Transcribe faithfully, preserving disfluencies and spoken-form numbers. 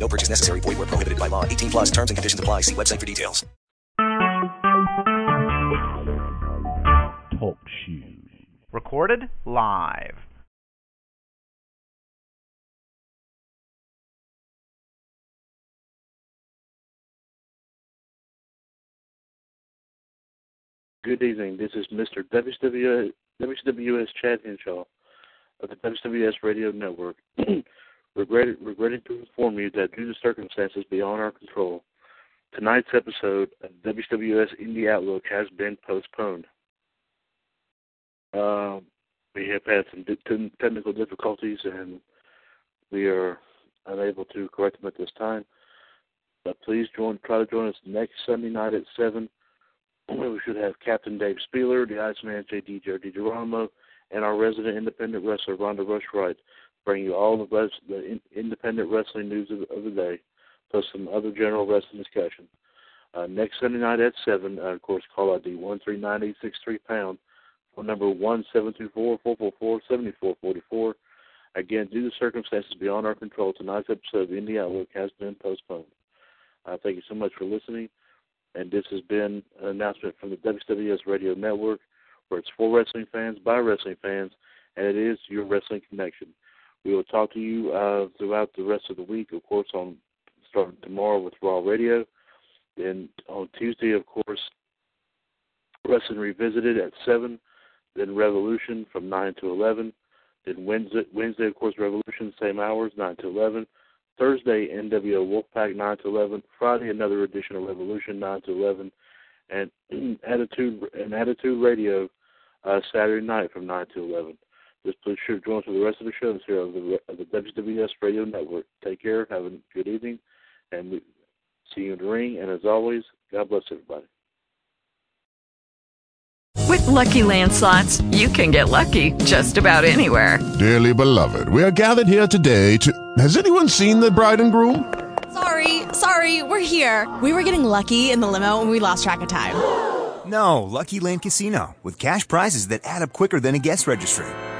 No purchase necessary. Void where prohibited by law. eighteen plus terms and conditions apply. See website for details. Talk shoes. Recorded live. Good evening. This is Mister W C W U S Chad Henshaw of the W C W U S Radio Network. Regretted, regretted to inform you that due to circumstances beyond our control, tonight's episode of W C W U S Indy Outlook has been postponed. Uh, we have had some di- technical difficulties, and we are unable to correct them at this time. But please join, try to join us next Sunday night at seven. We should have Captain Dave Spieler, the Iceman, J D Joe DiGirolamo, and our resident independent wrestler, Rhonda "Rush" Wright, bring you all the, rest, the in, independent wrestling news of, of the day, plus some other general wrestling discussion. Uh, next Sunday night at seven, uh, of course, call I D one three nine eight six three pound, phone number one seven two four, four four four, seven four four four. Again, due to circumstances beyond our control, tonight's episode of Indy Outlook has been postponed. Uh, thank you so much for listening, and this has been an announcement from the W C W U S Radio Network, where it's for wrestling fans, by wrestling fans, and it is your wrestling connection. We will talk to you uh, throughout the rest of the week, of course, on starting tomorrow with Raw Radio. Then on Tuesday, of course, Wrestling Revisited at seven, then Revolution from nine to eleven. Then Wednesday, Wednesday, of course, Revolution, same hours, nine to eleven. Thursday, N W O Wolfpack, nine to eleven. Friday, another edition of Revolution, nine to eleven. And Attitude and Attitude Radio uh, Saturday night from nine to eleven. Just be sure to join us for the rest of the shows here of the, of the W C W U S Radio Network. Take care, have a good evening, and we see you in the ring. And as always, God bless everybody. With Lucky Land Slots, you can get lucky just about anywhere. Dearly beloved, we are gathered here today to... Has anyone seen the bride and groom? Sorry, sorry, we're here. We were getting lucky in the limo and we lost track of time. No, Lucky Land Casino, with cash prizes that add up quicker than a guest registry.